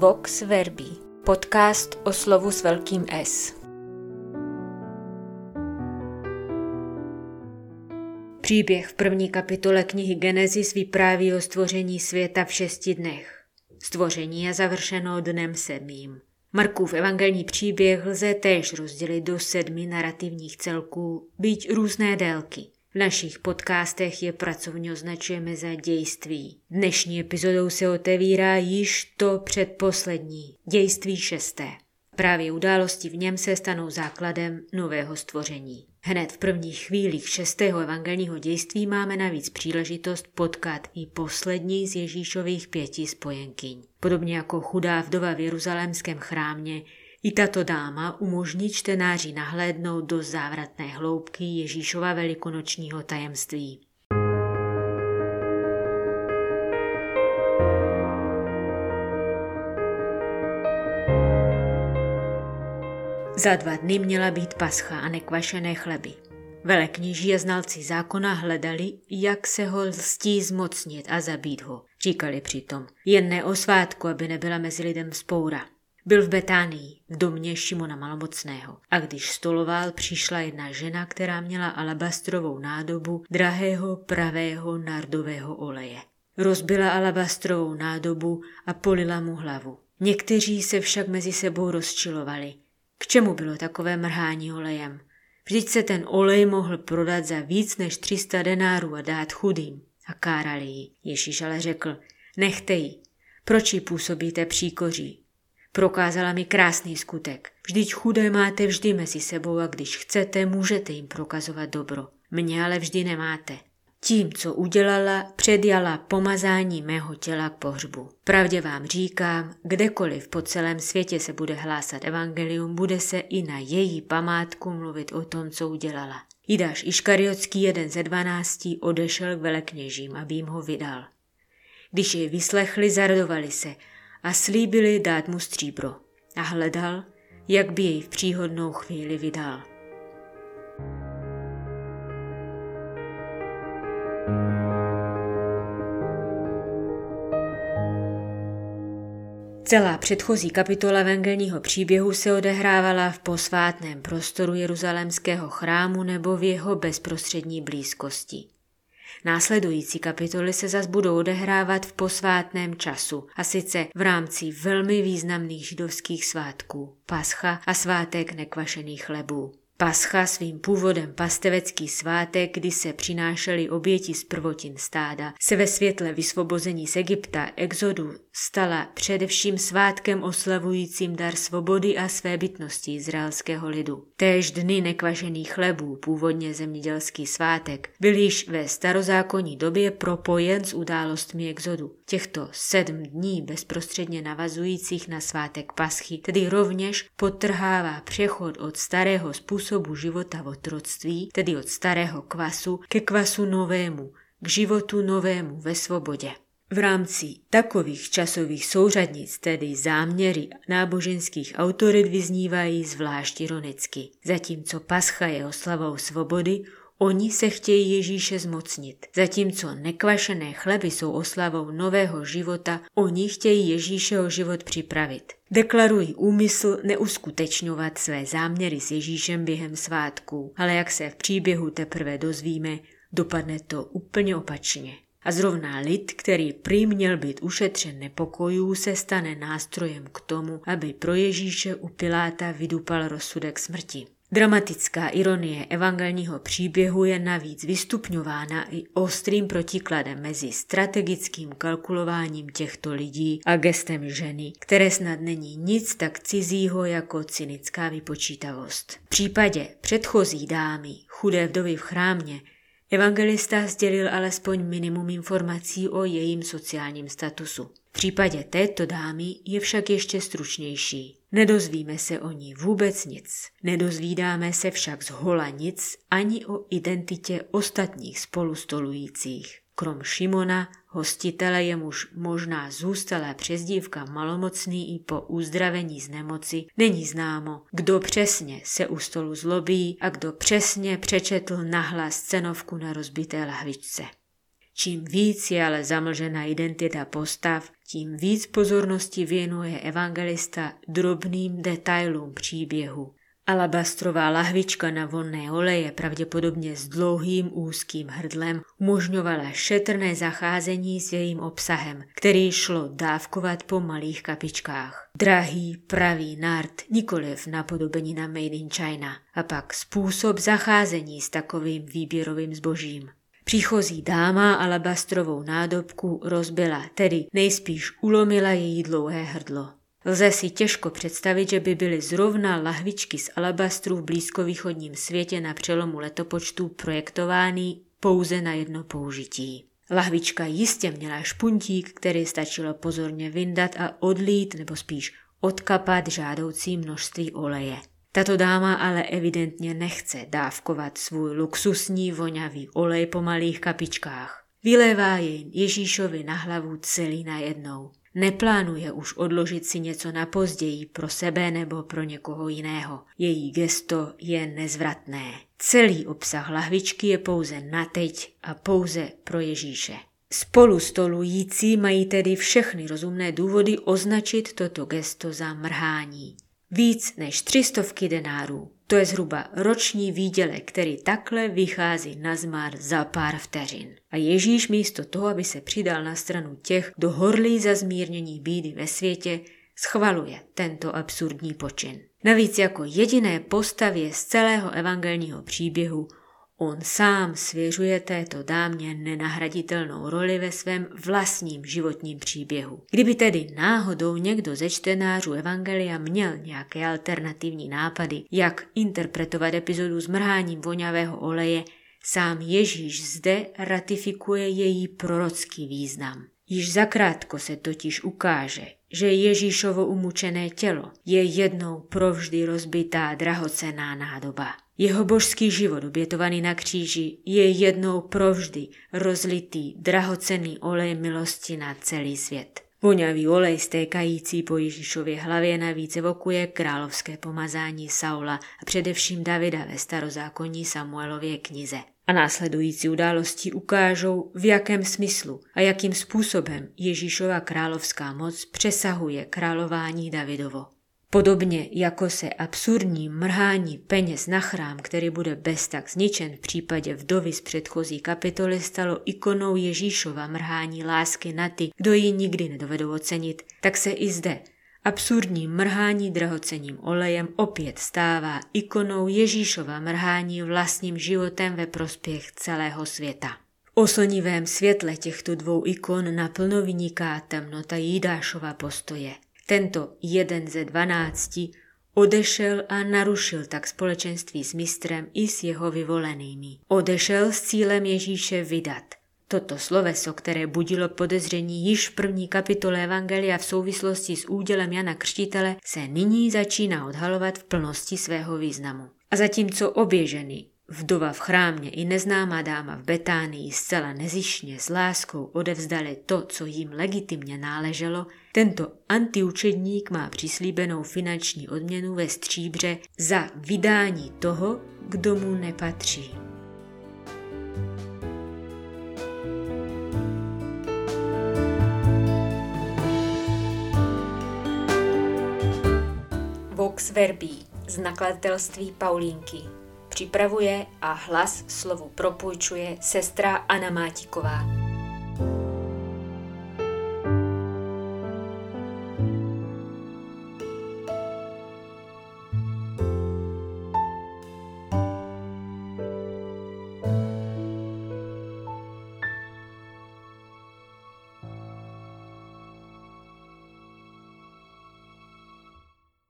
Vox Verbi, podcast o slovu s velkým S. Příběh v první kapitole knihy Genesis vypráví o stvoření světa v 6 dnech. Stvoření je završeno dnem 7. Markův evangelní příběh lze též rozdělit do 7 narativních celků, byť různé délky. V našich podcastech je pracovně označujeme za dějství. Dnešní epizodou se otevírá již to předposlední, dějství 6. Právě události v něm se stanou základem nového stvoření. Hned v prvních chvílích 6. evangelního dějství máme navíc příležitost potkat i poslední z Ježíšových 5 spojenkyň. Podobně jako chudá vdova v jeruzalémském chrámě, i tato dáma umožní čtenáři nahlédnout do závratné hloubky Ježíšova velikonočního tajemství. Za 2 dny měla být pascha a nekvašené chleby. Velekněží a znalci zákona hledali, jak se ho lstí zmocnit a zabít ho. Říkali přitom, jen ne o svátku, aby nebyla mezi lidem vzpoura. Byl v Betánii, v domě Šimona Malomocného, a když stoloval, přišla jedna žena, která měla alabastrovou nádobu drahého pravého nardového oleje. Rozbila alabastrovou nádobu a polila mu hlavu. Někteří se však mezi sebou rozčilovali. K čemu bylo takové mrhání olejem? Vždyť se ten olej mohl prodat za víc než 300 denárů a dát chudým. A kárali ji. Ježíš ale řekl, nechte ji. Proč ji působíte příkoří? Prokázala mi krásný skutek. Vždyť chudé máte vždy mezi sebou a když chcete, můžete jim prokazovat dobro. Mě ale vždy nemáte. Tím, co udělala, předjala pomazání mého těla k pohřbu. Pravdě vám říkám, kdekoliv po celém světě se bude hlásat evangelium, bude se i na její památku mluvit o tom, co udělala. Jidáš Iškariotský, 1 z 12, odešel k velekněžím, aby jim ho vydal. Když jej vyslechli, zaradovali se a slíbili dát mu stříbro a hledal, jak by jej v příhodnou chvíli vydal. Celá předchozí kapitola evangelního příběhu se odehrávala v posvátném prostoru jeruzalémského chrámu nebo v jeho bezprostřední blízkosti. Následující kapitoly se zas budou odehrávat v posvátném času, a sice v rámci velmi významných židovských svátků Pascha a svátek nekvašených chlebů. Pascha svým původem pastevecký svátek, kdy se přinášely oběti z prvotin stáda, se ve světle vysvobození z Egypta, exodu, stala především svátkem oslavujícím dar svobody a svébytnosti izraelského lidu. Též dny nekvašených chlebů, původně zemědělský svátek, byl již ve starozákonní době propojen s událostmi exodu. Těchto 7 dní bezprostředně navazujících na svátek paschy, tedy rovněž podtrhává přechod od starého způsobu života v otroctví, tedy od starého kvasu, ke kvasu novému, k životu novému ve svobodě. V rámci takových časových souřadnic, tedy záměry náboženských autorit, vyznívají zvlášť ironicky. Zatímco pascha je oslavou svobody, oni se chtějí Ježíše zmocnit. Zatímco nekvašené chleby jsou oslavou nového života, oni chtějí Ježíše o život připravit. Deklarují úmysl neuskutečňovat své záměry s Ježíšem během svátků, ale jak se v příběhu teprve dozvíme, dopadne to úplně opačně. A zrovna lid, který prý měl být ušetřen nepokojů, se stane nástrojem k tomu, aby pro Ježíše u Piláta vydupal rozsudek smrti. Dramatická ironie evangelního příběhu je navíc vystupňována i ostrým protikladem mezi strategickým kalkulováním těchto lidí a gestem ženy, které snad není nic tak cizího jako cynická vypočítavost. V případě předchozí dámy, chudé vdovy v chrámě, evangelista sdělil alespoň minimum informací o jejím sociálním statusu. V případě této dámy je však ještě stručnější. Nedozvíme se o ní vůbec nic. Nedozvídáme se však zhola nic ani o identitě ostatních spolustolujících. Krom Šimona, hostitele, jemuž možná zůstala přezdívka Malomocný i po uzdravení z nemoci, není známo, kdo přesně se u stolu zlobí a kdo přesně přečetl nahlas cenovku na rozbité lahvičce. Čím víc je ale zamlžena identita postav, tím víc pozornosti věnuje evangelista drobným detailům příběhu. Alabastrová lahvička na vonné oleje, pravděpodobně s dlouhým úzkým hrdlem, umožňovala šetrné zacházení s jejím obsahem, který šlo dávkovat po malých kapičkách. Drahý, pravý nard, nikoliv napodobenina Made in China. A pak způsob zacházení s takovým výběrovým zbožím. Příchozí dáma alabastrovou nádobku rozbila, tedy nejspíš ulomila její dlouhé hrdlo. Lze si těžko představit, že by byly zrovna lahvičky z alabastru v blízkovýchodním světě na přelomu letopočtů projektovány pouze na jedno použití. Lahvička jistě měla špuntík, který stačilo pozorně vyndat a odlít nebo spíš odkapat žádoucí množství oleje. Tato dáma ale evidentně nechce dávkovat svůj luxusní voňavý olej po malých kapičkách. Vylévá jej Ježíšovi na hlavu celý najednou. Neplánuje už odložit si něco na později pro sebe nebo pro někoho jiného. Její gesto je nezvratné. Celý obsah lahvičky je pouze na teď a pouze pro Ježíše. Spolustolující mají tedy všechny rozumné důvody označit toto gesto za mrhání. Víc než 300 denárů, to je zhruba roční výdělek, který takhle vychází nazmar za pár vteřin. A Ježíš místo toho, aby se přidal na stranu těch, kdo horlí za zmírnění bídy ve světě, schvaluje tento absurdní počin. Navíc jako jediné postavě z celého evangelního příběhu on sám svěřuje této dámě nenahraditelnou roli ve svém vlastním životním příběhu. Kdyby tedy náhodou někdo ze čtenářů evangelia měl nějaké alternativní nápady, jak interpretovat epizodu s mrháním voňavého oleje, sám Ježíš zde ratifikuje její prorocký význam. Již zakrátko se totiž ukáže, že Ježíšovo umučené tělo je jednou provždy rozbitá drahocenná nádoba. Jeho božský život obětovaný na kříži je jednou provždy rozlitý drahocenný olej milosti na celý svět. Voňavý olej stékající po Ježíšově hlavě navíc evokuje královské pomazání Saula a především Davida ve starozákonní Samuelově knize. A následující události ukážou, v jakém smyslu a jakým způsobem Ježíšova královská moc přesahuje králování Davidovo. Podobně jako se absurdní mrhání peněz na chrám, který bude beztak zničen v případě vdovy z předchozí kapitoly, stalo ikonou Ježíšova mrhání lásky na ty, kdo ji nikdy nedovedou ocenit, tak se i zde absurdní mrhání drahocenním olejem opět stává ikonou Ježíšova mrhání vlastním životem ve prospěch celého světa. V oslnivém světle těchto dvou ikon naplno vyniká temnota Jidášova postoje. Tento 1 ze 12 odešel a narušil tak společenství s mistrem i s jeho vyvolenými. Odešel s cílem Ježíše vydat. Toto sloveso, které budilo podezření již v 1. kapitole evangelia v souvislosti s údělem Jana Křtitele, se nyní začíná odhalovat v plnosti svého významu. A zatímco oběžený, vdova v chrámě i neznámá dáma v Betánii zcela nezištně s láskou odevzdali to, co jim legitimně náleželo, tento antiučedník má přislíbenou finanční odměnu ve stříbře za vydání toho, kdo mu nepatří. Vox Verbi z nakladatelství Paulínky připravuje a hlas slovu propůjčuje sestra Anna Mátíková.